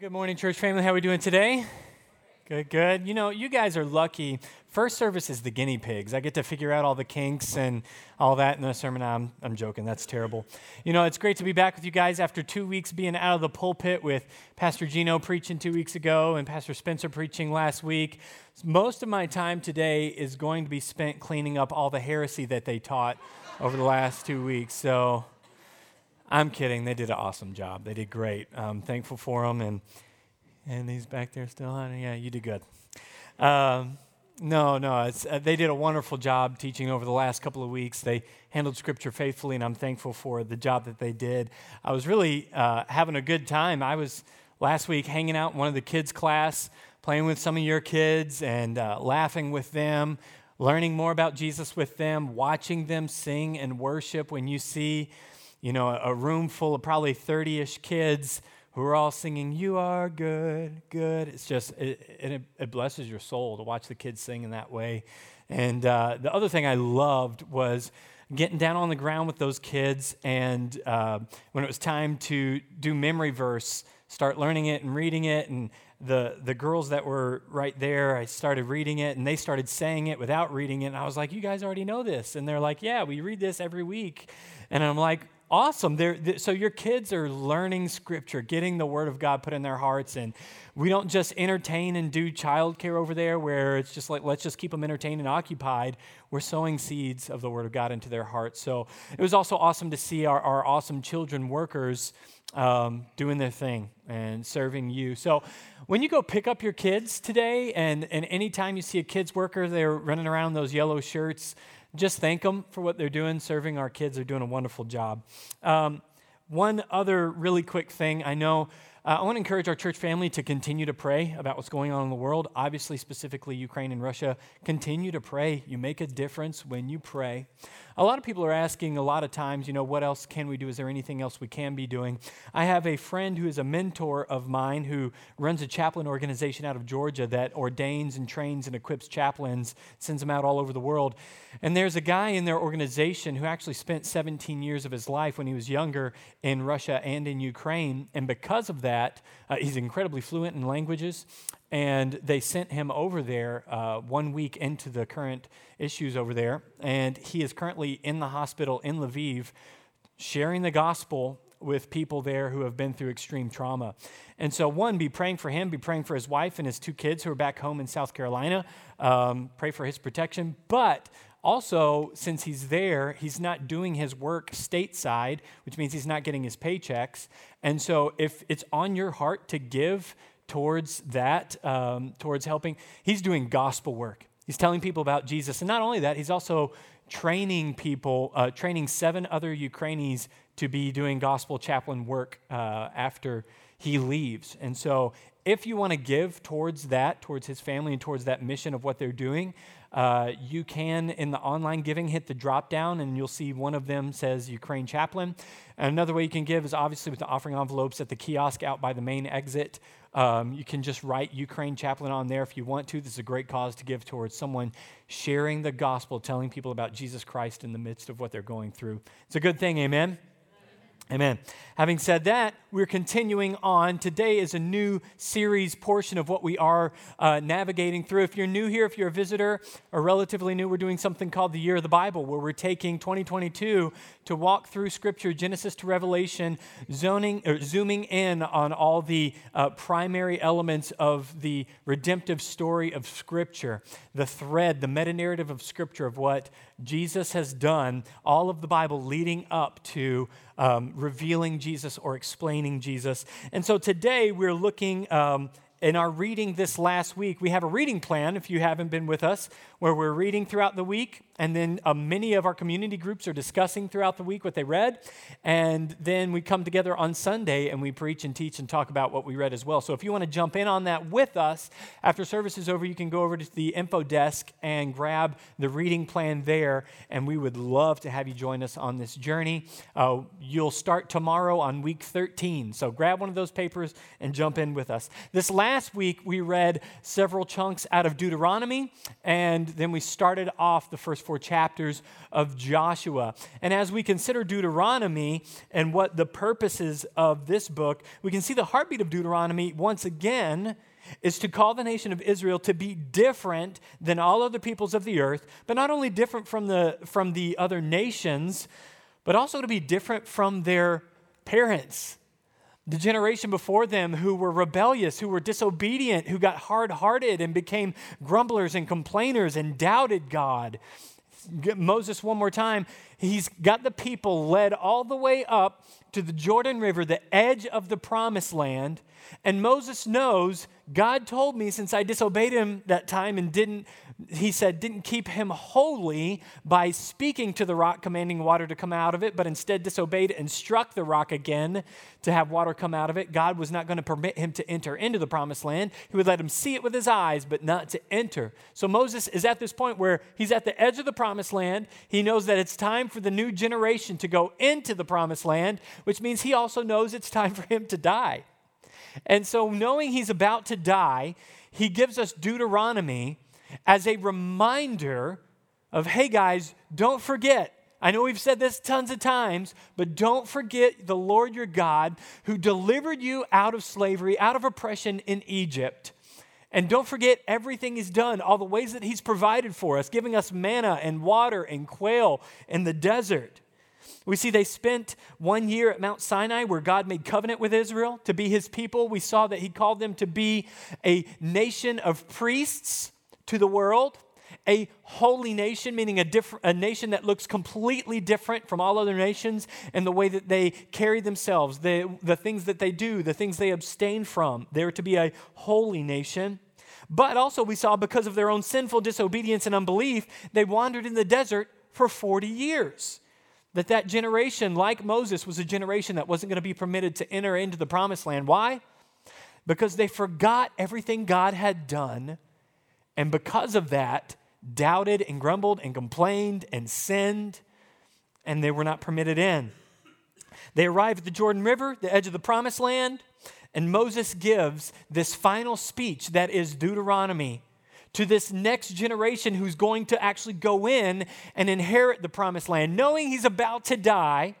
Good morning, church family. How are we doing today? Good. You know, you guys are lucky. First service is the guinea pigs. I get to figure out all the kinks and all that in the sermon. I'm joking. That's terrible. You know, it's great to be back with you guys after 2 weeks being out of the pulpit with Pastor Gino preaching 2 weeks ago and Pastor Spencer preaching last week. Most of my time today is going to be spent cleaning up all the heresy that they taught over the last 2 weeks. So I'm kidding. They did an awesome job. They did great. I'm thankful for them. And he's back there still, honey. Yeah, you did good. They did a wonderful job teaching over the last couple of weeks. They handled Scripture faithfully, and I'm thankful for the job that they did. I was really having a good time. I was last week hanging out in one of the kids' class, playing with some of your kids and laughing with them, learning more about Jesus with them, watching them sing and worship. When you see, you know, a room full of probably 30-ish kids who are all singing, "You are good, good." It's just, it blesses your soul to watch the kids sing in that way. And the other thing I loved was getting down on the ground with those kids, and when it was time to do memory verse, start learning it and reading it, and the girls that were right there, I started reading it, and they started saying it without reading it, and I was like, "You guys already know this." And they're like, "Yeah, we read this every week." And I'm like, awesome. So your kids are learning Scripture, getting the Word of God put in their hearts, and we don't just entertain and do childcare over there where it's just like, let's just keep them entertained and occupied. We're sowing seeds of the Word of God into their hearts. So it was also awesome to see our awesome children workers doing their thing and serving you. So when you go pick up your kids today, and anytime you see a kids worker, they're running around in those yellow shirts, just thank them for what they're doing, serving our kids. They're doing a wonderful job. One other really quick thing. I know I want to encourage our church family to continue to pray about what's going on in the world, obviously, specifically Ukraine and Russia. Continue to pray. You make a difference when you pray. A lot of people are asking a lot of times, you know, what else can we do? Is there anything else we can be doing? I have a friend who is a mentor of mine who runs a chaplain organization out of Georgia that ordains and trains and equips chaplains, sends them out all over the world. And there's a guy in their organization who actually spent 17 years of his life when he was younger in Russia and in Ukraine. And because of that, he's incredibly fluent in languages, and they sent him over there 1 week into the current issues over there, and he is currently in the hospital in Lviv sharing the gospel with people there who have been through extreme trauma. And so, one, be praying for him, be praying for his wife and his 2 kids who are back home in South Carolina. Pray for his protection, but also, since he's there, he's not doing his work stateside, which means he's not getting his paychecks. And so if it's on your heart to give towards that, towards helping, he's doing gospel work. He's telling people about Jesus. And not only that, he's also training people, training 7 other Ukrainians to be doing gospel chaplain work after he leaves. And so if you want to give towards that, towards his family and towards that mission of what they're doing, you can, in the online giving, hit the drop down, and you'll see one of them says Ukraine Chaplain. And another way you can give is obviously with the offering envelopes at the kiosk out by the main exit. You can just write Ukraine Chaplain on there if you want to. This is a great cause to give towards someone sharing the gospel, telling people about Jesus Christ in the midst of what they're going through. It's a good thing, amen? Amen. Having said that, we're continuing on. Today is a new series portion of what we are navigating through. If you're new here, if you're a visitor or relatively new, we're doing something called the Year of the Bible, where we're taking 2022 to walk through Scripture, Genesis to Revelation, zooming in on all the primary elements of the redemptive story of Scripture, the thread, the meta-narrative of Scripture of what Jesus has done, all of the Bible leading up to revealing Jesus or explaining Jesus. And so today we're looking in our reading this last week. We have a reading plan, if you haven't been with us, where we're reading throughout the week, and then many of our community groups are discussing throughout the week what they read, and then we come together on Sunday and we preach and teach and talk about what we read as well. So if you want to jump in on that with us, after service is over, you can go over to the info desk and grab the reading plan there, and we would love to have you join us on this journey. You'll start tomorrow on week 13, so grab one of those papers and jump in with us. This last week, we read several chunks out of Deuteronomy, and then we started off the first 4 chapters of Joshua. And as we consider Deuteronomy and what the purposes of this book, we can see the heartbeat of Deuteronomy once again is to call the nation of Israel to be different than all other peoples of the earth, but not only different from the other nations, but also to be different from their parents, the generation before them who were rebellious, who were disobedient, who got hard-hearted and became grumblers and complainers and doubted God. Moses, one more time, he's got the people led all the way up to the Jordan River, the edge of the promised land. And Moses knows, God told me, since I disobeyed him that time and didn't keep him holy by speaking to the rock, commanding water to come out of it, but instead disobeyed and struck the rock again to have water come out of it. God was not going to permit him to enter into the promised land. He would let him see it with his eyes, but not to enter. So Moses is at this point where he's at the edge of the promised land. He knows that it's time for the new generation to go into the promised land, which means he also knows it's time for him to die. And so knowing he's about to die, he gives us Deuteronomy as a reminder of, hey guys, don't forget. I know we've said this tons of times, but don't forget the Lord your God who delivered you out of slavery, out of oppression in Egypt. And don't forget everything he's done, all the ways that he's provided for us, giving us manna and water and quail in the desert. We see they spent 1 year at Mount Sinai where God made covenant with Israel to be his people. We saw that he called them to be a nation of priests to the world, a holy nation, meaning a nation that looks completely different from all other nations in the way that they carry themselves, the things that they do, the things they abstain from. They're to be a holy nation. But also we saw because of their own sinful disobedience and unbelief, they wandered in the desert for 40 years. That generation, like Moses, was a generation that wasn't going to be permitted to enter into the promised land. Why? Because they forgot everything God had done, and because of that, doubted and grumbled and complained and sinned, and they were not permitted in. They arrived at the Jordan River, the edge of the promised land, and Moses gives this final speech that is Deuteronomy to this next generation who's going to actually go in and inherit the promised land, knowing he's about to die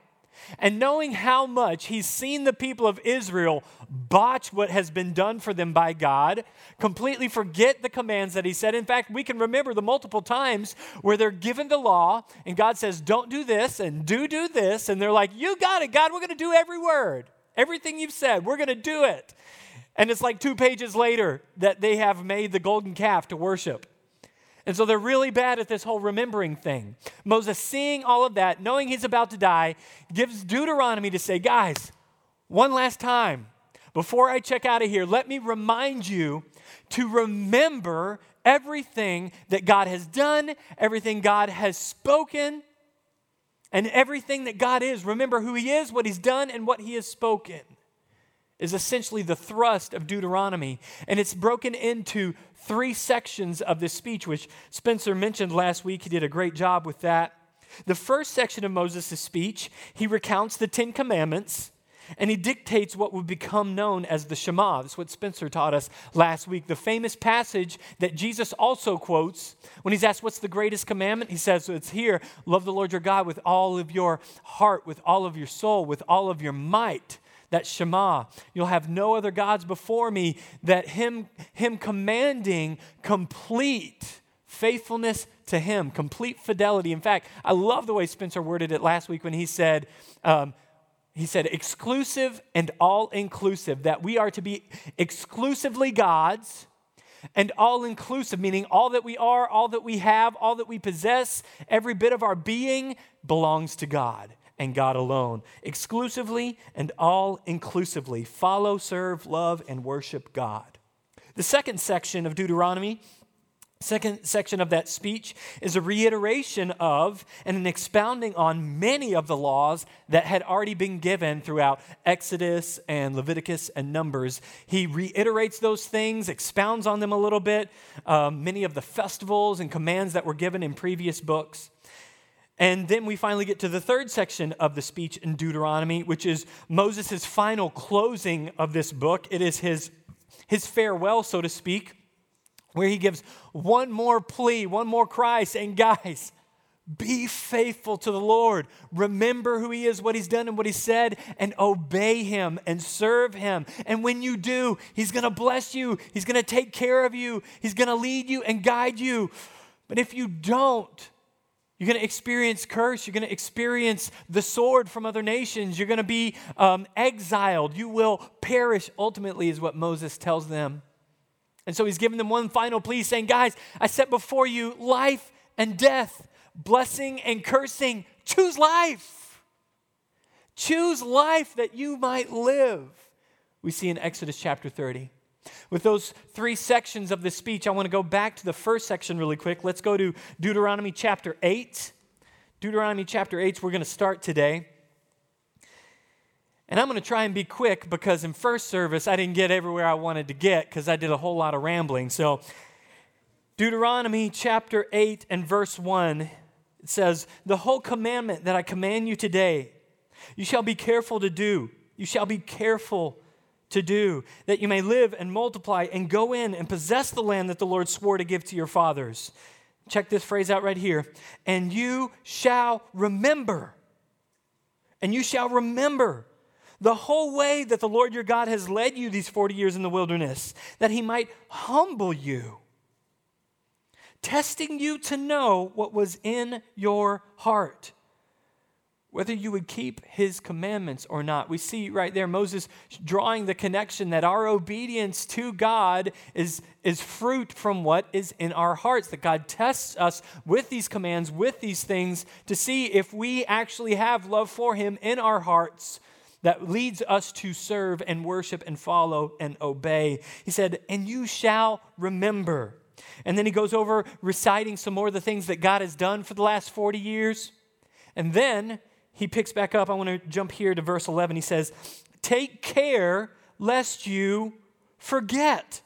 and knowing how much he's seen the people of Israel botch what has been done for them by God, completely forget the commands that he said. In fact, we can remember the multiple times where they're given the law and God says, don't do this and do this. And they're like, you got it, God, we're going to do every word, everything you've said, we're going to do it. And it's like 2 pages later that they have made the golden calf to worship. And so they're really bad at this whole remembering thing. Moses, seeing all of that, knowing he's about to die, gives Deuteronomy to say, guys, one last time, before I check out of here, let me remind you to remember everything that God has done, everything God has spoken, and everything that God is. Remember who he is, what he's done, and what he has spoken is essentially the thrust of Deuteronomy. And it's broken into 3 sections of this speech, which Spencer mentioned last week. He did a great job with that. The first section of Moses' speech, he recounts the 10 commandments, and he dictates what would become known as the Shema. That's what Spencer taught us last week. The famous passage that Jesus also quotes when he's asked, what's the greatest commandment? He says, it's here, love the Lord your God with all of your heart, with all of your soul, with all of your might. That Shema, you'll have no other gods before me, that him commanding complete faithfulness to him, complete fidelity. In fact, I love the way Spencer worded it last week when he said exclusive and all-inclusive, that we are to be exclusively God's and all-inclusive, meaning all that we are, all that we have, all that we possess, every bit of our being belongs to God. And God alone, exclusively and all inclusively, follow, serve, love, and worship God. The second section of Deuteronomy, second section of that speech, is a reiteration of and an expounding on many of the laws that had already been given throughout Exodus and Leviticus and Numbers. He reiterates those things, expounds on them a little bit, many of the festivals and commands that were given in previous books. And then we finally get to the third section of the speech in Deuteronomy, which is Moses' final closing of this book. It is his farewell, so to speak, where he gives one more plea, one more cry, saying, guys, Be faithful to the Lord. Remember who he is, what he's done, and what he said, and obey him and serve him. And when you do, he's going to bless you. He's going to take care of you. He's going to lead you and guide you. But if you don't, you're going to experience curse. You're going to experience the sword from other nations. You're going to be exiled. You will perish ultimately is what Moses tells them. And so he's giving them one final plea saying, guys, I set before you life and death, blessing and cursing. Choose life. Choose life that you might live. We see in Exodus chapter 30. With those three sections of this speech, I want to go back to the first section really quick. Let's go to Deuteronomy chapter 8. Deuteronomy chapter 8 we're going to start today. And I'm going to try and be quick because in first service I didn't get everywhere I wanted to get because I did a whole lot of rambling. So Deuteronomy chapter 8 and verse 1, it says, "The whole commandment that I command you today, you shall be careful to do. You shall be careful to do, that you may live and multiply and go in and possess the land that the Lord swore to give to your fathers." Check this phrase out right here. "And you shall remember." And you shall remember the whole way that the Lord your God has led you these 40 years in the wilderness, that he might humble you, testing you to know what was in your heart, whether you would keep his commandments or not. We see right there Moses drawing the connection that our obedience to God is fruit from what is in our hearts, that God tests us with these commands, with these things, to see if we actually have love for him in our hearts that leads us to serve and worship and follow and obey. He said, "And you shall remember." And then he goes over reciting some more of the things that God has done for the last 40 years. And then he picks back up. I want to jump here to verse 11. He says, "Take care lest you forget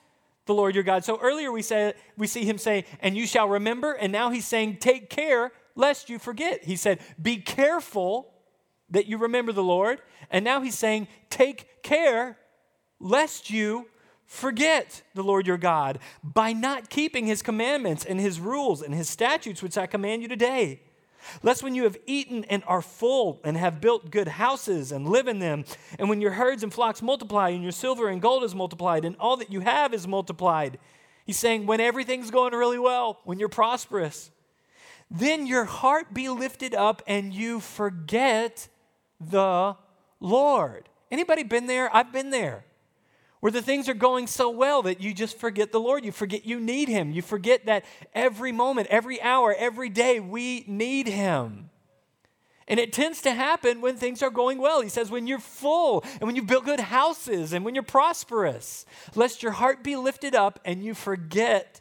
the Lord your God." So earlier we see him say, "And you shall remember." And now he's saying, "Take care lest you forget." He said, "Be careful that you remember the Lord." And now he's saying, "Take care lest you forget the Lord your God by not keeping his commandments and his rules and his statutes, which I command you today. Lest when you have eaten and are full and have built good houses and live in them, and when your herds and flocks multiply and your silver and gold is multiplied and all that you have is multiplied." He's saying when everything's going really well, when you're prosperous, "then your heart be lifted up and you forget the Lord." Anybody been there? I've been there. Where the things are going so well that you just forget the Lord. You forget you need him. You forget that every moment, every hour, every day, we need him. And it tends to happen when things are going well. He says when you're full and when you build good houses and when you're prosperous, lest your heart be lifted up and you forget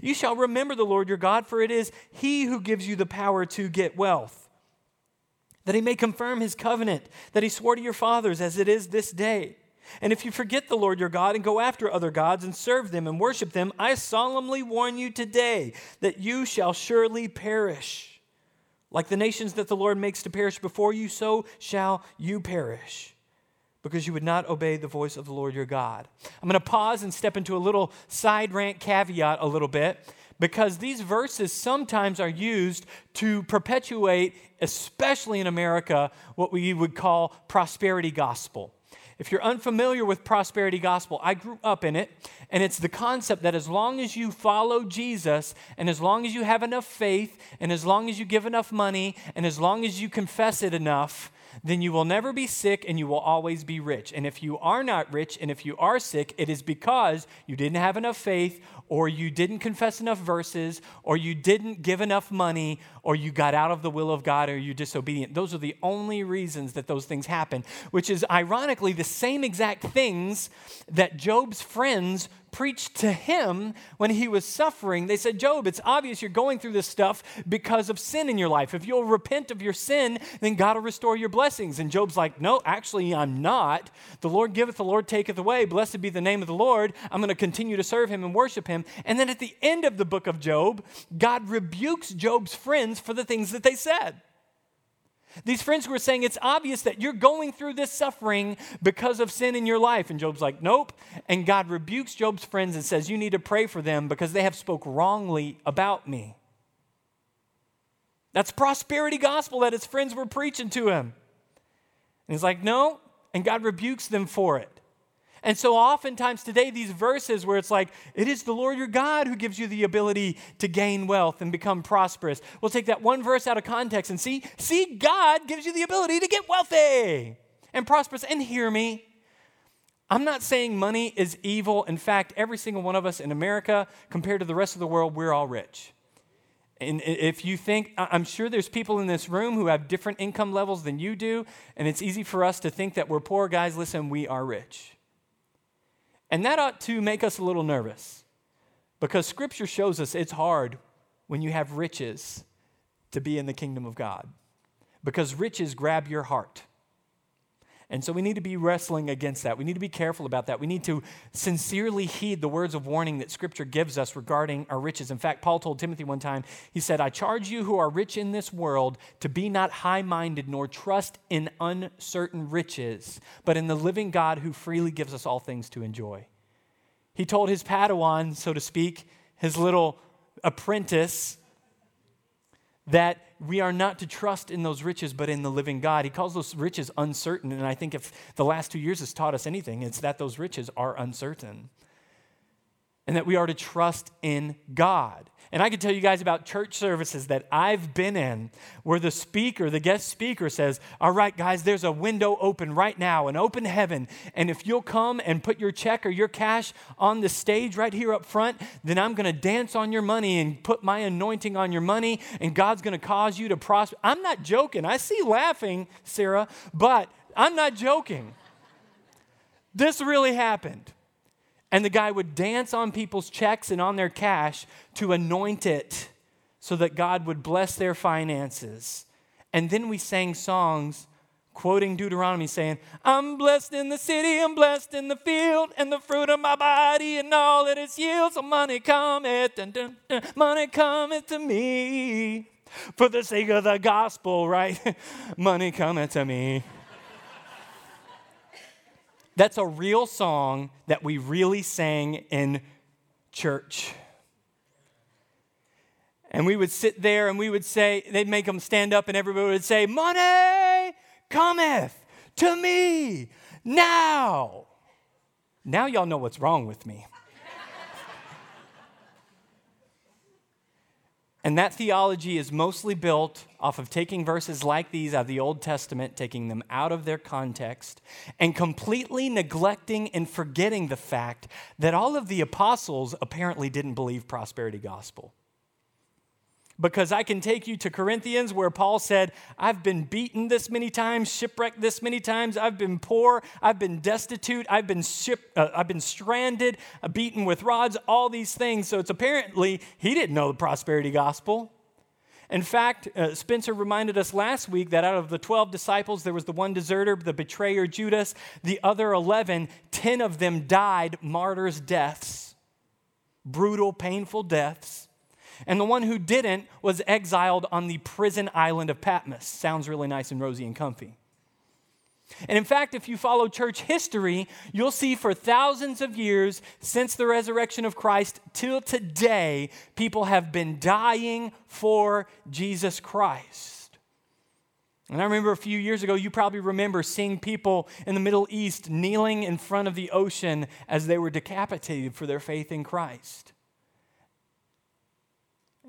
You shall remember the Lord your God, for it is he who gives you the power to get wealth, that he may confirm his covenant that he swore to your fathers as it is this day. And if you forget the Lord your God and go after other gods and serve them and worship them, I solemnly warn you today that you shall surely perish. Like the nations that the Lord makes to perish before you, so shall you perish, because you would not obey the voice of the Lord your God. I'm going to pause and step into a little side rant caveat a little bit, because these verses sometimes are used to perpetuate, especially in America, what we would call prosperity gospel. If you're unfamiliar with prosperity gospel, I grew up in it, and it's the concept that as long as you follow Jesus, and as long as you have enough faith, and as long as you give enough money, and as long as you confess it enough, then you will never be sick and you will always be rich. And if you are not rich and if you are sick, it is because you didn't have enough faith, or you didn't confess enough verses, or you didn't give enough money, or you got out of the will of God, or you're disobedient. Those are the only reasons that those things happen, which is ironically the same exact things that Job's friends preached to him when he was suffering, they said, Job, it's obvious you're going through this stuff because of sin in your life. If you'll repent of your sin, then God will restore your blessings. And Job's like, no, actually, I'm not. The Lord giveth, the Lord taketh away. Blessed be the name of the Lord. I'm going to continue to serve him and worship him. And then at the end of the book of Job, God rebukes Job's friends for the things that they said. These friends were saying, it's obvious that you're going through this suffering because of sin in your life. And Job's like, nope. And God rebukes Job's friends and says, you need to pray for them because they have spoke wrongly about me. That's prosperity gospel that his friends were preaching to him. And he's like, no. And God rebukes them for it. And so oftentimes today, these verses where it's like, it is the Lord your God who gives you the ability to gain wealth and become prosperous. We'll take that one verse out of context and see, God gives you the ability to get wealthy and prosperous. And hear me, I'm not saying money is evil. In fact, every single one of us in America, compared to the rest of the world, we're all rich. And if you think, I'm sure there's people in this room who have different income levels than you do, and it's easy for us to think that we're poor guys. Listen, we are rich. And that ought to make us a little nervous because Scripture shows us it's hard when you have riches to be in the kingdom of God because riches grab your heart. And so we need to be wrestling against that. We need to be careful about that. We need to sincerely heed the words of warning that Scripture gives us regarding our riches. In fact, Paul told Timothy one time, he said, I charge you who are rich in this world to be not high-minded nor trust in uncertain riches, but in the living God who freely gives us all things to enjoy. He told his Padawan, so to speak, his little apprentice, that we are not to trust in those riches, but in the living God. He calls those riches uncertain. And I think if the last 2 years has taught us anything, it's that those riches are uncertain and that we are to trust in God. And I can tell you guys about church services that I've been in where the speaker, the guest speaker says, all right, guys, there's a window open right now, an open heaven. And if you'll come and put your check or your cash on the stage right here up front, then I'm going to dance on your money and put my anointing on your money, and God's going to cause you to prosper. I'm not joking. I see laughing, Sarah, but I'm not joking. This really happened. And the guy would dance on people's checks and on their cash to anoint it so that God would bless their finances. And then we sang songs quoting Deuteronomy saying, I'm blessed in the city, I'm blessed in the field, and the fruit of my body and all that is yield. So money cometh to me. For the sake of the gospel, right? Money cometh to me. That's a real song that we really sang in church. And we would sit there and we would say, they'd make them stand up and everybody would say, money cometh to me now. Now y'all know what's wrong with me. And that theology is mostly built off of taking verses like these out of the Old Testament, taking them out of their context, and completely neglecting and forgetting the fact that all of the apostles apparently didn't believe prosperity gospel. Because I can take you to Corinthians where Paul said, I've been beaten this many times, shipwrecked this many times, I've been poor, I've been destitute, I've been stranded, beaten with rods, all these things. So it's apparently he didn't know the prosperity gospel. In fact, Spencer reminded us last week that out of the 12 disciples, there was the one deserter, the betrayer Judas. The other 11, 10 of them died martyrs' deaths, brutal, painful deaths. And the one who didn't was exiled on the prison island of Patmos. Sounds really nice and rosy and comfy. And in fact, if you follow church history, you'll see for thousands of years since the resurrection of Christ till today, people have been dying for Jesus Christ. And I remember a few years ago, you probably remember seeing people in the Middle East kneeling in front of the ocean as they were decapitated for their faith in Christ.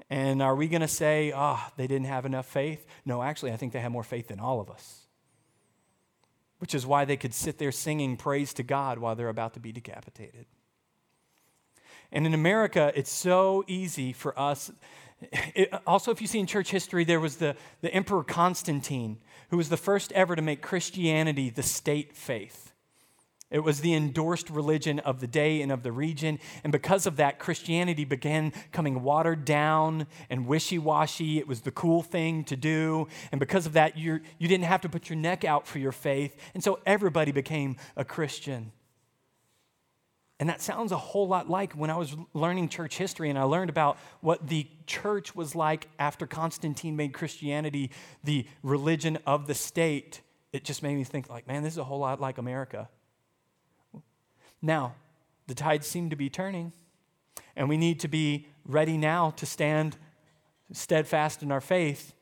And are we going to say, they didn't have enough faith? No, actually, I think they had more faith than all of us, which is why they could sit there singing praise to God while they're about to be decapitated. And in America, it's so easy for us. Also, if you see in church history, there was the Emperor Constantine, who was the first ever to make Christianity the state faith. It was the endorsed religion of the day and of the region. And because of that, Christianity began coming watered down and wishy-washy. It was the cool thing to do. And because of that, you didn't have to put your neck out for your faith. And so everybody became a Christian. And that sounds a whole lot like when I was learning church history and I learned about what the church was like after Constantine made Christianity the religion of the state. It just made me think like, man, this is a whole lot like America. Now, the tides seem to be turning, and we need to be ready now to stand steadfast in our faith.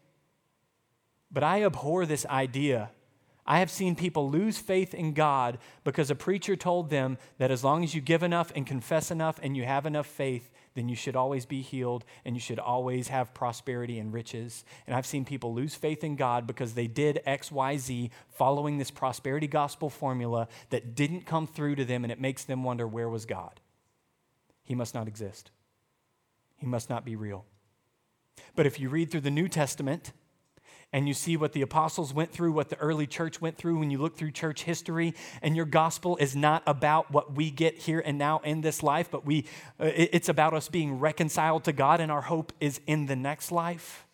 But I abhor this idea. I have seen people lose faith in God because a preacher told them that as long as you give enough and confess enough and you have enough faith, then you should always be healed and you should always have prosperity and riches. And I've seen people lose faith in God because they did X, Y, Z following this prosperity gospel formula that didn't come through to them, and it makes them wonder, where was God? He must not exist. He must not be real. But if you read through the New Testament and you see what the apostles went through, what the early church went through, when you look through church history, and your gospel is not about what we get here and now in this life, but it's about us being reconciled to God, and our hope is in the next life,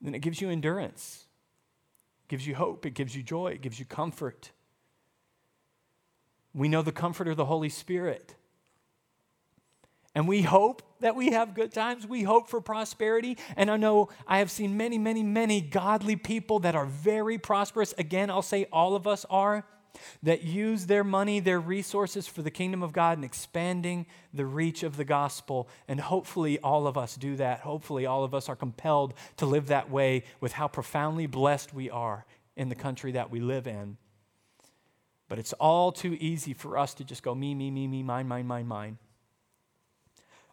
then it gives you endurance, it gives you hope, it gives you joy, it gives you comfort. We know the comforter, the Holy Spirit. And we hope that we have good times. We hope for prosperity. And I know I have seen many, many, many godly people that are very prosperous. Again, I'll say all of us are, that use their money, their resources for the kingdom of God and expanding the reach of the gospel. And hopefully all of us do that. Hopefully all of us are compelled to live that way with how profoundly blessed we are in the country that we live in. But it's all too easy for us to just go, me, me, me, me, mine, mine, mine, mine.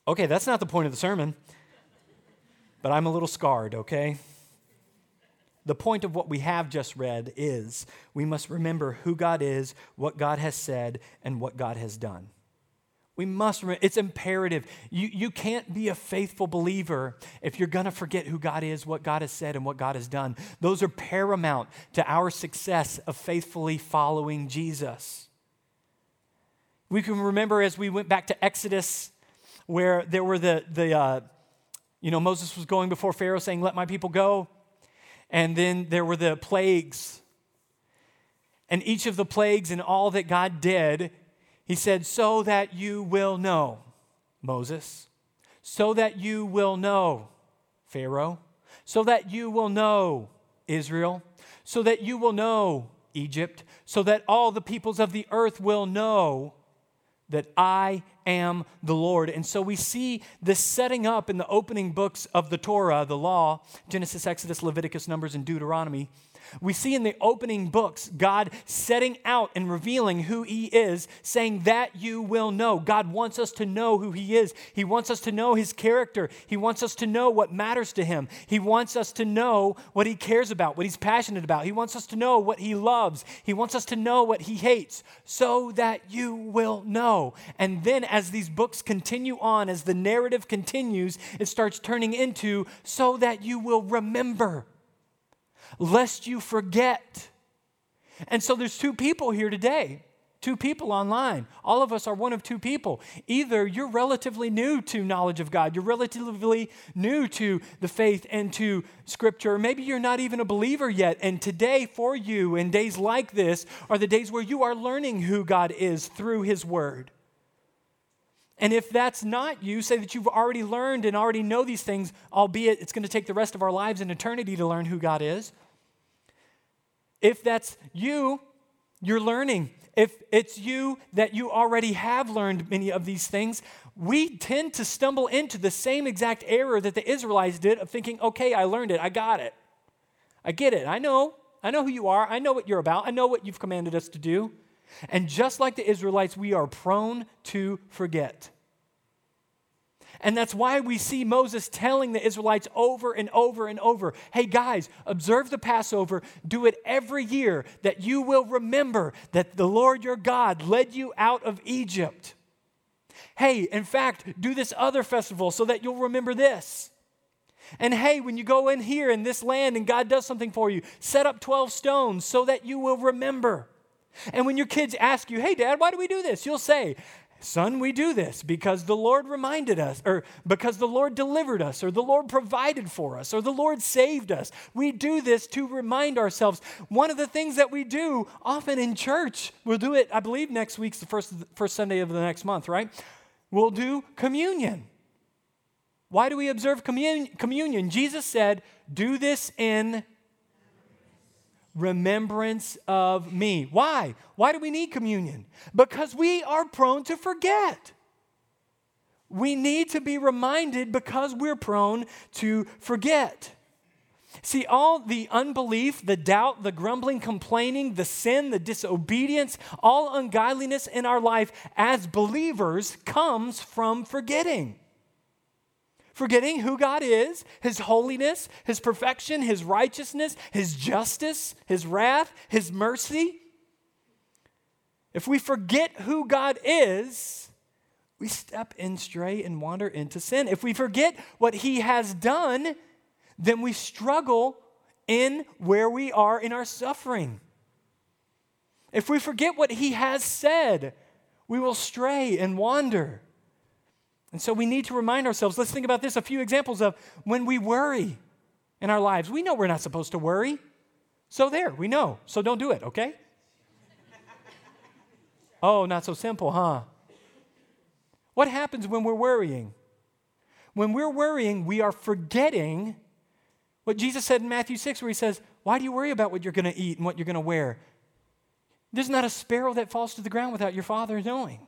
Okay, that's not the point of the sermon, but I'm a little scarred, okay? The point of what we have just read is we must remember who God is, what God has said, and what God has done. We must remember. It's imperative. You can't be a faithful believer if you're going to forget who God is, what God has said, and what God has done. Those are paramount to our success of faithfully following Jesus. We can remember as we went back to Exodus, where there were the Moses was going before Pharaoh saying, let my people go. And then there were the plagues. And each of the plagues and all that God did, he said, so that you will know, Moses, so that you will know, Pharaoh, so that you will know, Israel, so that you will know, Egypt, so that all the peoples of the earth will know that I am the Lord. And so we see this setting up in the opening books of the Torah, the law, Genesis, Exodus, Leviticus, Numbers, and Deuteronomy. We see in the opening books God setting out and revealing who He is, saying that you will know. God wants us to know who He is. He wants us to know His character. He wants us to know what matters to Him. He wants us to know what He cares about, what He's passionate about. He wants us to know what He loves. He wants us to know what He hates, so that you will know. And then as these books continue on, as the narrative continues, it starts turning into so that you will remember, lest you forget. And so there's two people here today, two people online. All of us are one of two people. Either you're relatively new to knowledge of God, you're relatively new to the faith and to Scripture. Maybe you're not even a believer yet. And today for you, and days like this, are the days where you are learning who God is through His Word. And if that's not you, say that you've already learned and already know these things, albeit it's going to take the rest of our lives and eternity to learn who God is. If that's you, you're learning. If it's you that you already have learned many of these things, we tend to stumble into the same exact error that the Israelites did of thinking, okay, I learned it, I got it, I get it, I know who you are, I know what you're about, I know what you've commanded us to do. And just like the Israelites, we are prone to forget. And that's why we see Moses telling the Israelites over and over and over, hey guys, observe the Passover, do it every year, that you will remember that the Lord your God led you out of Egypt. Hey, in fact, do this other festival so that you'll remember this. And hey, when you go in here in this land and God does something for you, set up 12 stones so that you will remember. And when your kids ask you, hey, Dad, why do we do this? You'll say, son, we do this because the Lord reminded us, or because the Lord delivered us, or the Lord provided for us, or the Lord saved us. We do this to remind ourselves. One of the things that we do often in church, we'll do it, I believe next week's the first Sunday of the next month, right? We'll do communion. Why do we observe communion? Jesus said, do this in remembrance of me. Why? Why do we need communion? Because we are prone to forget. We need to be reminded because we're prone to forget. See, all the unbelief, the doubt, the grumbling, complaining, the sin, the disobedience, all ungodliness in our life as believers comes from forgetting. Forgetting who God is, His holiness, His perfection, His righteousness, His justice, His wrath, His mercy. If we forget who God is, we step in, stray, and wander into sin. If we forget what He has done, then we struggle in where we are in our suffering. If we forget what He has said, we will stray and wander. And so we need to remind ourselves. Let's think about this. A few examples of when we worry in our lives. We know we're not supposed to worry. So there, we know. So don't do it, okay? Oh, not so simple, huh? What happens when we're worrying? When we're worrying, we are forgetting what Jesus said in Matthew 6, where He says, why do you worry about what you're going to eat and what you're going to wear? There's not a sparrow that falls to the ground without your Father knowing.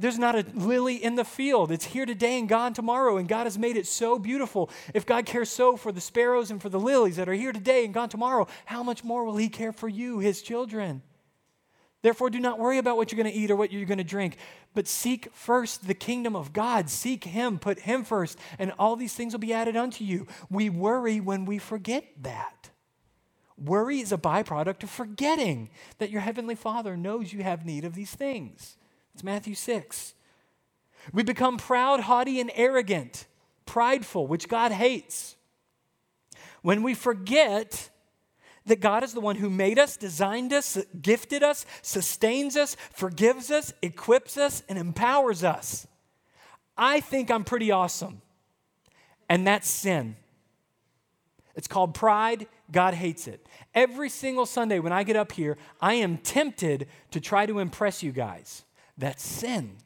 There's not a lily in the field. It's here today and gone tomorrow, and God has made it so beautiful. If God cares so for the sparrows and for the lilies that are here today and gone tomorrow, how much more will He care for you, His children? Therefore, do not worry about what you're going to eat or what you're going to drink, but seek first the kingdom of God. Seek Him, put Him first, and all these things will be added unto you. We worry when we forget that. Worry is a byproduct of forgetting that your heavenly Father knows you have need of these things. It's Matthew 6. We become proud, haughty, and arrogant, prideful, which God hates. When we forget that God is the one who made us, designed us, gifted us, sustains us, forgives us, equips us, and empowers us. I think I'm pretty awesome. And that's sin. It's called pride. God hates it. Every single Sunday when I get up here, I am tempted to try to impress you guys. That's sin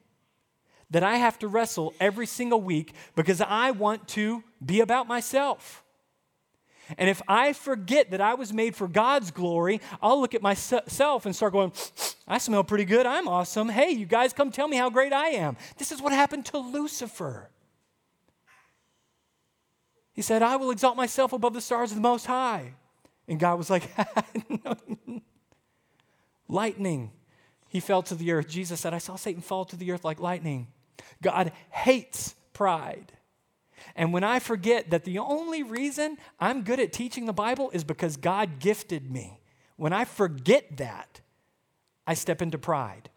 that I have to wrestle every single week because I want to be about myself. And if I forget that I was made for God's glory, I'll look at myself and start going, I smell pretty good. I'm awesome. Hey, you guys, come tell me how great I am. This is what happened to Lucifer. He said, I will exalt myself above the stars of the Most High. And God was like, lightning. He fell to the earth. Jesus said, I saw Satan fall to the earth like lightning. God hates pride. And when I forget that the only reason I'm good at teaching the Bible is because God gifted me, when I forget that, I step into pride.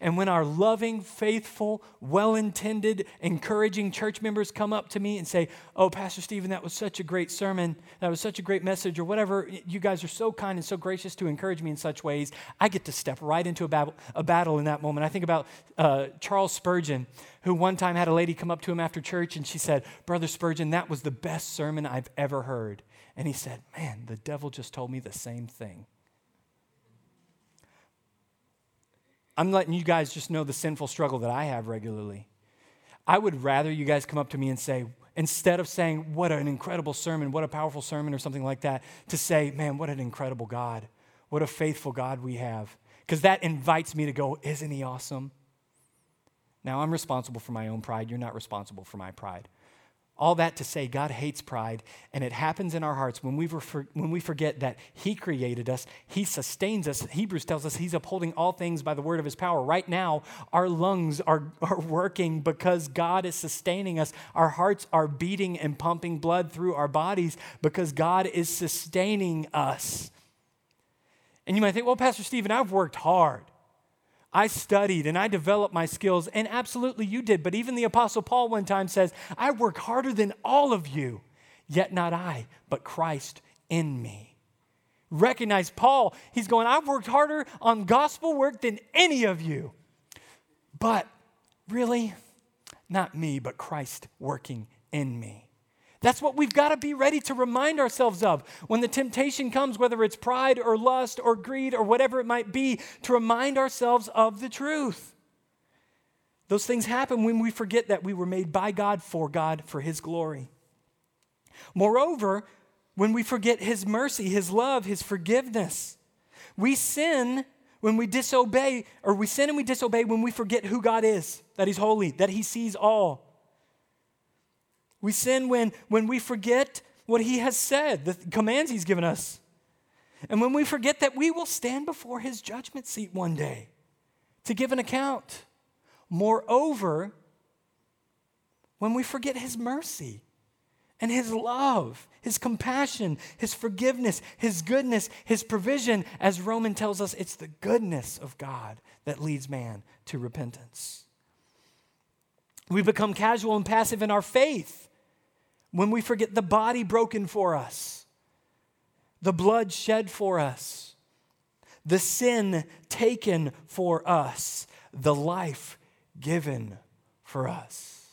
And when our loving, faithful, well-intended, encouraging church members come up to me and say, oh, Pastor Stephen, that was such a great sermon, that was such a great message, or whatever, you guys are so kind and so gracious to encourage me in such ways, I get to step right into a battle in that moment. I think about Charles Spurgeon, who one time had a lady come up to him after church, and she said, Brother Spurgeon, that was the best sermon I've ever heard. And he said, man, the devil just told me the same thing. I'm letting you guys just know the sinful struggle that I have regularly. I would rather you guys come up to me and say, instead of saying, what an incredible sermon, what a powerful sermon or something like that, to say, man, what an incredible God. What a faithful God we have. Because that invites me to go, isn't He awesome? Now, I'm responsible for my own pride. You're not responsible for my pride. All that to say God hates pride, and it happens in our hearts when we forget that He created us, He sustains us. Hebrews tells us He's upholding all things by the word of His power. Right now, our lungs are working because God is sustaining us. Our hearts are beating and pumping blood through our bodies because God is sustaining us. And you might think, well, Pastor Stephen, I've worked hard. I studied and I developed my skills, and absolutely you did. But even the Apostle Paul one time says, I work harder than all of you, yet not I, but Christ in me. recognize Paul. He's going, I've worked harder on gospel work than any of you. But really, not me, but Christ working in me. That's what we've got to be ready to remind ourselves of when the temptation comes, whether it's pride or lust or greed or whatever it might be, to remind ourselves of the truth. Those things happen when we forget that we were made by God, for His glory. Moreover, when we forget His mercy, His love, His forgiveness, we sin when we disobey, or we sin and we disobey when we forget who God is, that He's holy, that He sees all. We sin when we forget what He has said, the commands He's given us. And when we forget that we will stand before His judgment seat one day to give an account. Moreover, when we forget His mercy and His love, His compassion, His forgiveness, His goodness, His provision, as Romans tells us, it's the goodness of God that leads man to repentance. We become casual and passive in our faith when we forget the body broken for us, the blood shed for us, the sin taken for us, the life given for us.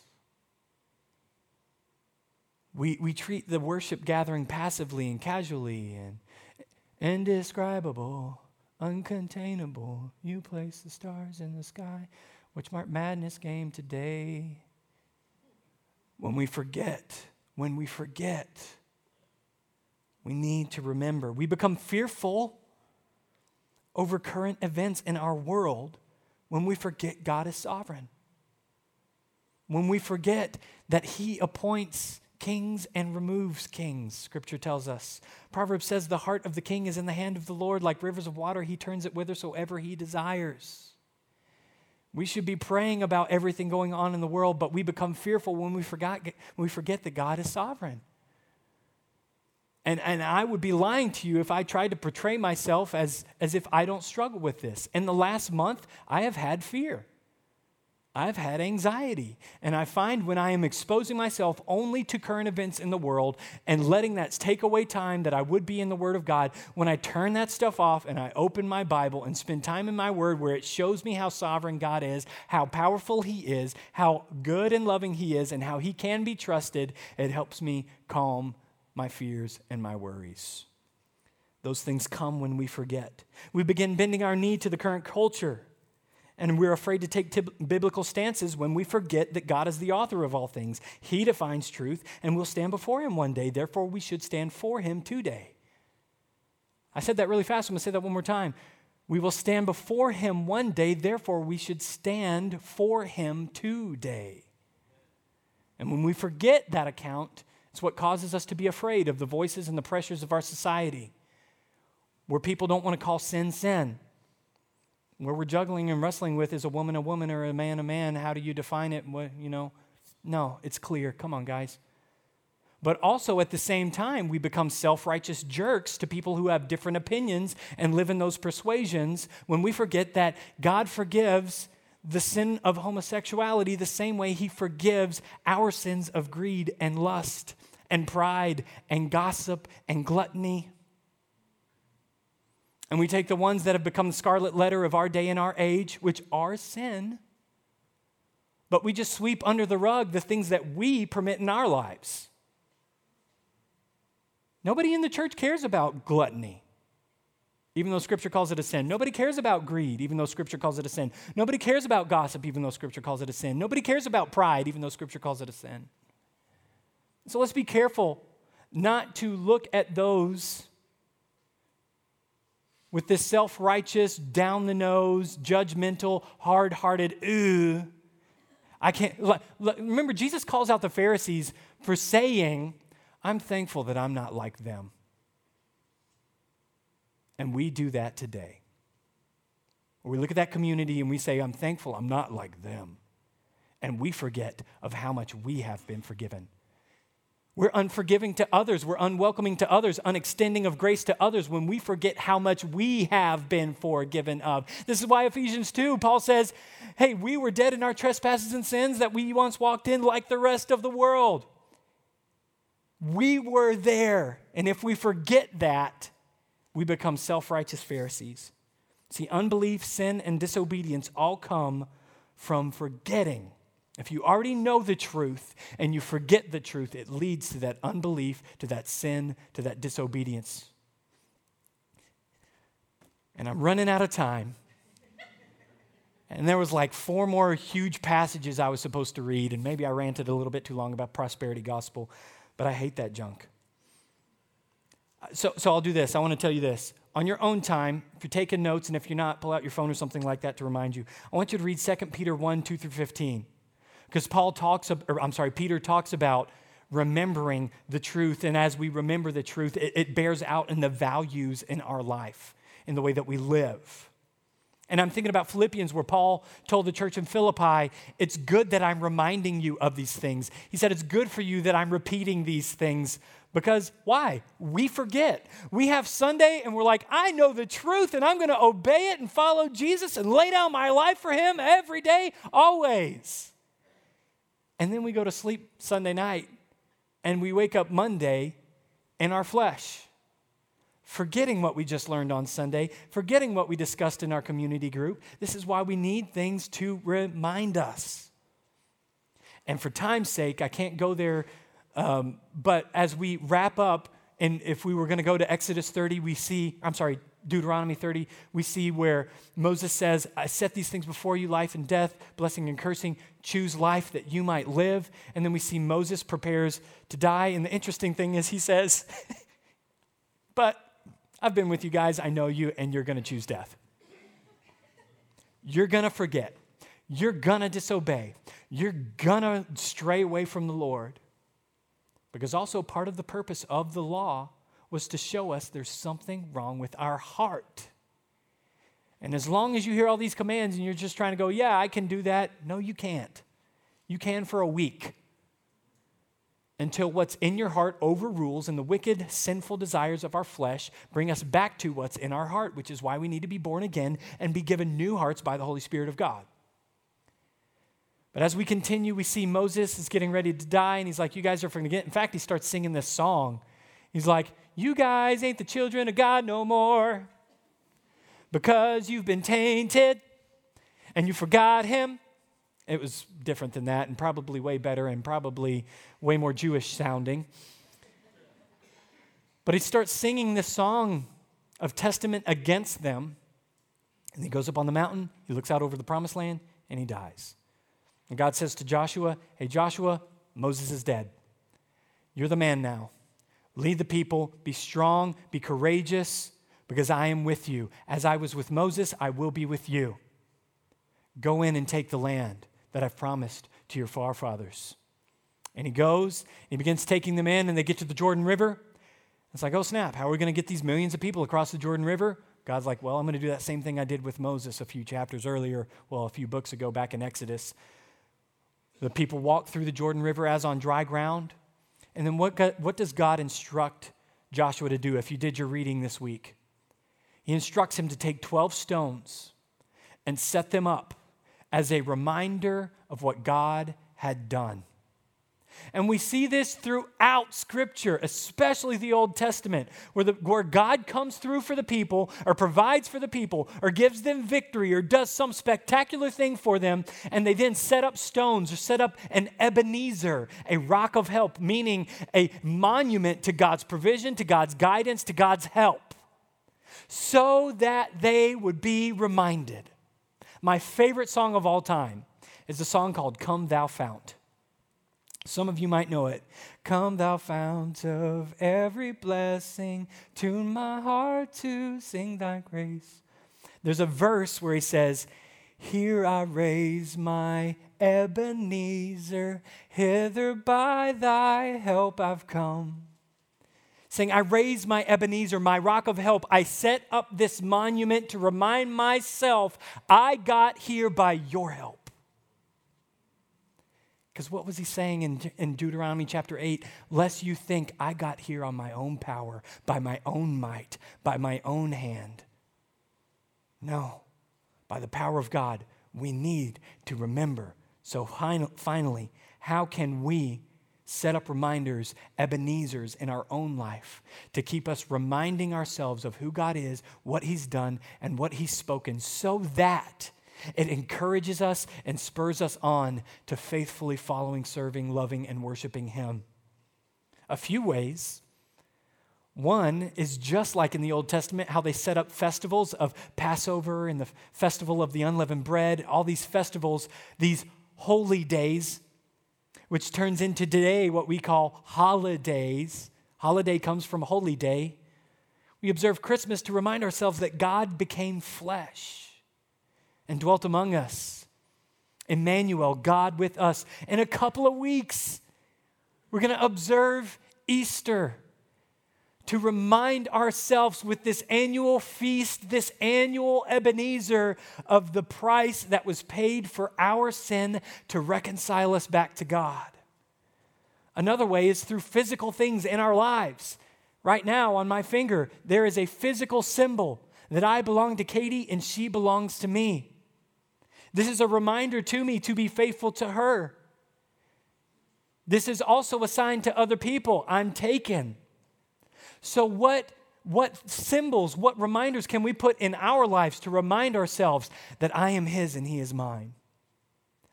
We treat the worship gathering passively and casually and indescribable, uncontainable. You place the stars in the sky. Which mark madness game today. When we forget, we need to remember. We become fearful over current events in our world when we forget God is sovereign. When we forget that He appoints kings and removes kings, Scripture tells us. Proverbs says the heart of the king is in the hand of the Lord. Like rivers of water, He turns it whithersoever He desires. We should be praying about everything going on in the world, but we become fearful when we forget that God is sovereign. And I would be lying to you if I tried to portray myself as if I don't struggle with this. In the last month, I have had fear. I've had anxiety. And I find when I am exposing myself only to current events in the world and letting that take away time that I would be in the Word of God, when I turn that stuff off and I open my Bible and spend time in my Word where it shows me how sovereign God is, how powerful He is, how good and loving He is, and how He can be trusted, it helps me calm my fears and my worries. Those things come when we forget. We begin bending our knee to the current culture. And we're afraid to take biblical stances when we forget that God is the author of all things. He defines truth, and we'll stand before Him one day. Therefore, we should stand for Him today. I said that really fast. I'm going to say that one more time. We will stand before Him one day. Therefore, we should stand for Him today. And when we forget that account, it's what causes us to be afraid of the voices and the pressures of our society, where people don't want to call sin, sin. Where we're juggling and wrestling with, is a woman, or a man? How do you define it? What, you know? No, it's clear. Come on, guys. But also at the same time, we become self-righteous jerks to people who have different opinions and live in those persuasions when we forget that God forgives the sin of homosexuality the same way He forgives our sins of greed and lust and pride and gossip and gluttony. And we take the ones that have become the scarlet letter of our day and our age, which are sin, but we just sweep under the rug the things that we permit in our lives. Nobody in the church cares about gluttony, even though Scripture calls it a sin. Nobody cares about greed, even though Scripture calls it a sin. Nobody cares about gossip, even though Scripture calls it a sin. Nobody cares about pride, even though Scripture calls it a sin. So let's be careful not to look at those with this self-righteous, down-the-nose, judgmental, hard-hearted, I can't. Remember, Jesus calls out the Pharisees for saying, I'm thankful that I'm not like them. And we do that today. We look at that community and we say, I'm thankful I'm not like them. And we forget of how much we have been forgiven. We're unforgiving to others. We're unwelcoming to others, unextending of grace to others when we forget how much we have been forgiven of. This is why Ephesians 2, Paul says, hey, we were dead in our trespasses and sins that we once walked in like the rest of the world. We were there. And if we forget that, we become self-righteous Pharisees. See, unbelief, sin, and disobedience all come from forgetting. If you already know the truth and you forget the truth, it leads to that unbelief, to that sin, to that disobedience. And I'm running out of time. And there was like 4 more huge passages I was supposed to read, and maybe I ranted a little bit too long about prosperity gospel, but I hate that junk. So I'll do this. I want to tell you this. On your own time, if you're taking notes, and if you're not, pull out your phone or something like that to remind you. I want you to read 2 Peter 1, 2 through 15. Because Peter talks about remembering the truth. And as we remember the truth, it bears out in the values in our life, in the way that we live. And I'm thinking about Philippians, where Paul told the church in Philippi, it's good that I'm reminding you of these things. He said, it's good for you that I'm repeating these things. Because why? We forget. We have Sunday and we're like, I know the truth and I'm going to obey it and follow Jesus and lay down my life for him every day, always. And then we go to sleep Sunday night and we wake up Monday in our flesh, forgetting what we just learned on Sunday, forgetting what we discussed in our community group. This is why we need things to remind us. And for time's sake, I can't go there, but as we wrap up, and if we were going to go to Deuteronomy 30, we see where Moses says, I set these things before you, life and death, blessing and cursing. Choose life that you might live. And then we see Moses prepares to die. And the interesting thing is he says, but I've been with you guys, I know you, and you're going to choose death. You're going to forget. You're going to disobey. You're going to stray away from the Lord. Because also part of the purpose of the law was to show us there's something wrong with our heart. And as long as you hear all these commands and you're just trying to go, yeah, I can do that. No, you can't. You can for a week, until what's in your heart overrules, and the wicked, sinful desires of our flesh bring us back to what's in our heart, which is why we need to be born again and be given new hearts by the Holy Spirit of God. But as we continue, we see Moses is getting ready to die, and he's like, you guys are forgetting. In fact, he starts singing this song. He's like, you guys ain't the children of God no more, because you've been tainted and you forgot him. It was different than that, and probably way better, and probably way more Jewish sounding. But he starts singing this song of testament against them, and he goes up on the mountain, he looks out over the promised land, and he dies. And God says to Joshua, hey, Joshua, Moses is dead. You're the man now. Lead the people, be strong, be courageous, because I am with you. As I was with Moses, I will be with you. Go in and take the land that I've promised to your forefathers. And he goes, and he begins taking them in, and they get to the Jordan River. It's like, oh snap, how are we going to get these millions of people across the Jordan River? God's like, well, I'm going to do that same thing I did with Moses a few books ago back in Exodus. The people walk through the Jordan River as on dry ground. And then what does God instruct Joshua to do if you did your reading this week? He instructs him to take 12 stones and set them up as a reminder of what God had done. And we see this throughout Scripture, especially the Old Testament, where God comes through for the people, or provides for the people, or gives them victory, or does some spectacular thing for them, and they then set up stones, or set up an Ebenezer, a rock of help, meaning a monument to God's provision, to God's guidance, to God's help, so that they would be reminded. My favorite song of all time is a song called Come Thou Fount. Some of you might know it. Come thou fount of every blessing, tune my heart to sing thy grace. There's a verse where he says, here I raise my Ebenezer, hither by thy help I've come. Saying, I raise my Ebenezer, my rock of help. I set up this monument to remind myself I got here by your help. Because what was he saying in Deuteronomy chapter 8? Lest you think I got here on my own power, by my own might, by my own hand. No, by the power of God, we need to remember. So finally, how can we set up reminders, Ebenezers in our own life to keep us reminding ourselves of who God is, what he's done, and what he's spoken, so that it encourages us and spurs us on to faithfully following, serving, loving, and worshiping him. A few ways. One is just like in the Old Testament, how they set up festivals of Passover and the festival of the unleavened bread, all these festivals, these holy days, which turns into today what we call holidays. Holiday comes from holy day. We observe Christmas to remind ourselves that God became flesh and dwelt among us. Emmanuel, God with us. In a couple of weeks, we're going to observe Easter, to remind ourselves with this annual feast, this annual Ebenezer, of the price that was paid for our sin to reconcile us back to God. Another way is through physical things in our lives. Right now on my finger, there is a physical symbol that I belong to Katie and she belongs to me. This is a reminder to me to be faithful to her. This is also a sign to other people, I'm taken. So what symbols, what reminders can we put in our lives to remind ourselves that I am his and he is mine?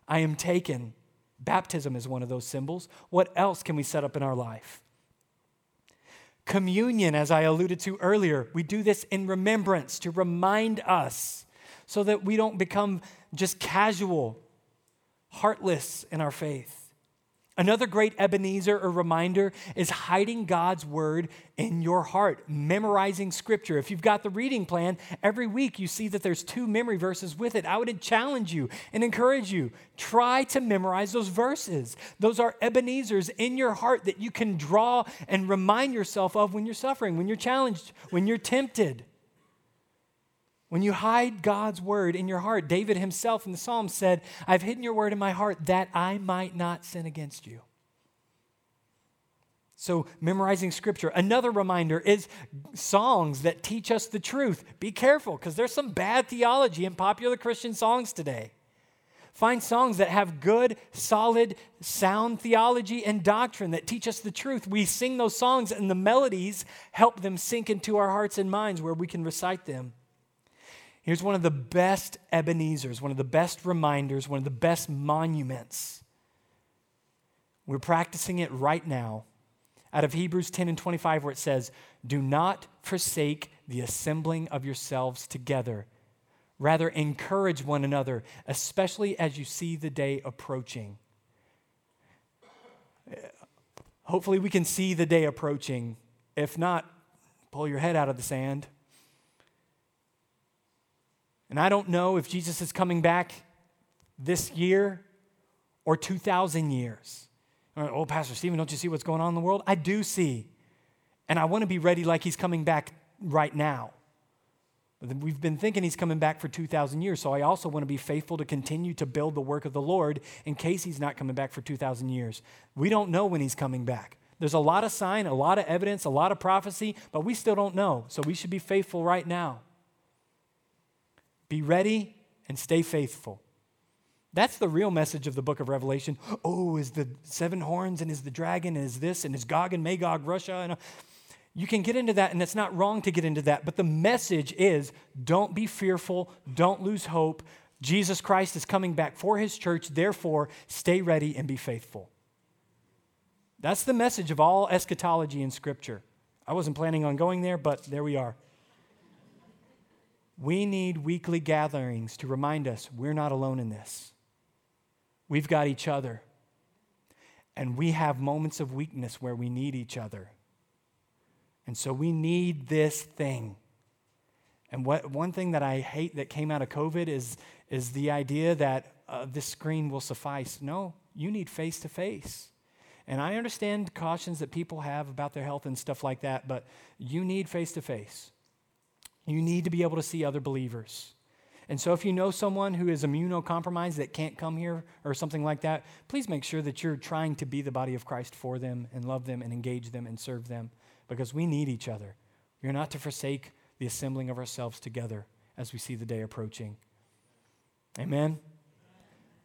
I am taken. Baptism is one of those symbols. What else can we set up in our life? Communion, as I alluded to earlier, we do this in remembrance to remind us so that we don't become just casual, heartless in our faith. Another great Ebenezer or reminder is hiding God's word in your heart, memorizing scripture. If you've got the reading plan, every week you see that there's two memory verses with it. I would challenge you and encourage you, try to memorize those verses. Those are Ebenezers in your heart that you can draw and remind yourself of when you're suffering, when you're challenged, when you're tempted. When you hide God's word in your heart, David himself in the Psalm said, I've hidden your word in my heart that I might not sin against you. So memorizing scripture. Another reminder is songs that teach us the truth. Be careful, because there's some bad theology in popular Christian songs today. Find songs that have good, solid, sound theology and doctrine that teach us the truth. We sing those songs and the melodies help them sink into our hearts and minds where we can recite them. Here's one of the best Ebenezers, one of the best reminders, one of the best monuments. We're practicing it right now out of Hebrews 10 and 25 where it says, do not forsake the assembling of yourselves together. Rather, encourage one another, especially as you see the day approaching. Hopefully we can see the day approaching. If not, pull your head out of the sand. And I don't know if Jesus is coming back this year or 2,000 years. Oh, Pastor Stephen, don't you see what's going on in the world? I do see. And I want to be ready like he's coming back right now. But we've been thinking he's coming back for 2,000 years, so I also want to be faithful to continue to build the work of the Lord in case he's not coming back for 2,000 years. We don't know when he's coming back. There's a lot of sign, a lot of evidence, a lot of prophecy, but we still don't know. So we should be faithful right now. Be ready and stay faithful. That's the real message of the book of Revelation. Oh, is the seven horns and is the dragon and is this and is Gog and Magog, Russia? And you can get into that, and it's not wrong to get into that. But the message is don't be fearful. Don't lose hope. Jesus Christ is coming back for his church. Therefore, stay ready and be faithful. That's the message of all eschatology in Scripture. I wasn't planning on going there, but there we are. We need weekly gatherings to remind us we're not alone in this. We've got each other. And we have moments of weakness where we need each other. And so we need this thing. And one thing that I hate that came out of COVID is the idea that this screen will suffice. No, you need face-to-face. And I understand cautions that people have about their health and stuff like that, but you need face-to-face. You need to be able to see other believers. And so if you know someone who is immunocompromised that can't come here or something like that, please make sure that you're trying to be the body of Christ for them and love them and engage them and serve them, because we need each other. You're not to forsake the assembling of ourselves together as we see the day approaching. Amen?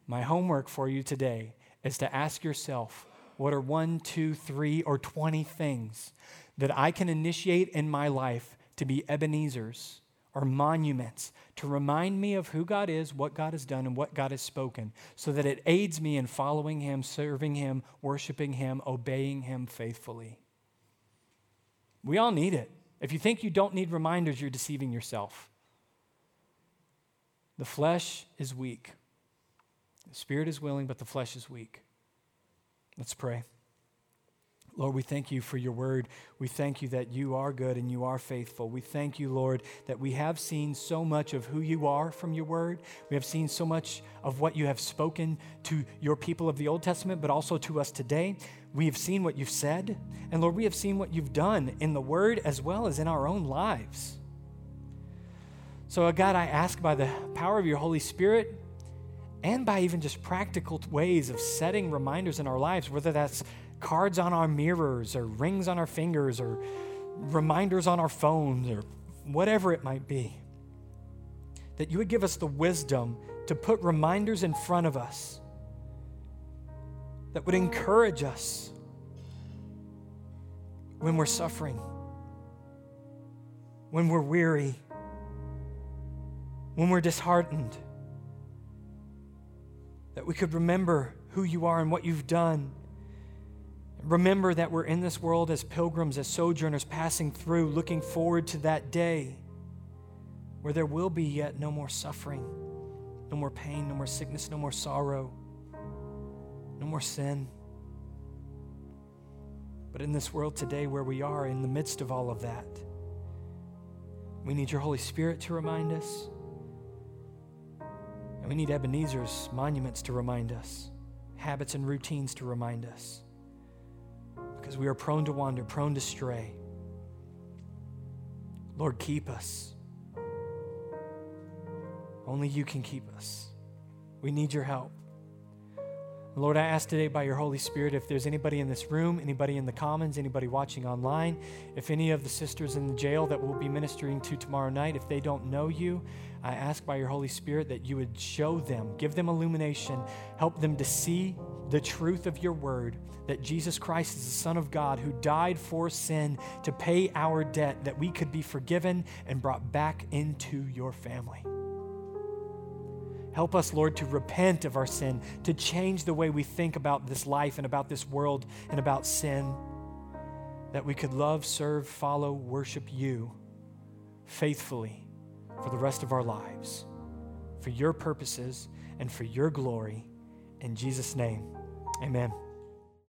My homework for you today is to ask yourself, what are 1, 2, 3, or 20 things that I can initiate in my life to be Ebenezers or monuments to remind me of who God is, what God has done, and what God has spoken, so that it aids me in following Him, serving Him, worshiping Him, obeying Him faithfully. We all need it. If you think you don't need reminders, you're deceiving yourself. The flesh is weak. The spirit is willing, but the flesh is weak. Let's pray. Lord, we thank you for your word. We thank you that you are good and you are faithful. We thank you, Lord, that we have seen so much of who you are from your word. We have seen so much of what you have spoken to your people of the Old Testament, but also to us today. We have seen what you've said. And Lord, we have seen what you've done in the word as well as in our own lives. So God, I ask by the power of your Holy Spirit, and by even just practical ways of setting reminders in our lives, whether that's cards on our mirrors or rings on our fingers or reminders on our phones or whatever it might be, that you would give us the wisdom to put reminders in front of us that would encourage us when we're suffering, when we're weary, when we're disheartened, that we could remember who you are and what you've done. Remember that we're in this world as pilgrims, as sojourners, passing through, looking forward to that day where there will be yet no more suffering, no more pain, no more sickness, no more sorrow, no more sin. But in this world today where we are, in the midst of all of that, we need your Holy Spirit to remind us. And we need Ebenezer's monuments to remind us, habits and routines to remind us, because we are prone to wander, prone to stray. Lord, keep us. Only you can keep us. We need your help. Lord, I ask today by your Holy Spirit, if there's anybody in this room, anybody in the commons, anybody watching online, if any of the sisters in the jail that we'll be ministering to tomorrow night, if they don't know you, I ask by your Holy Spirit that you would show them, give them illumination, help them to see the truth of your word, that Jesus Christ is the Son of God who died for sin to pay our debt, that we could be forgiven and brought back into your family. Help us, Lord, to repent of our sin, to change the way we think about this life and about this world and about sin, that we could love, serve, follow, worship you faithfully for the rest of our lives, for your purposes and for your glory. In Jesus' name, amen.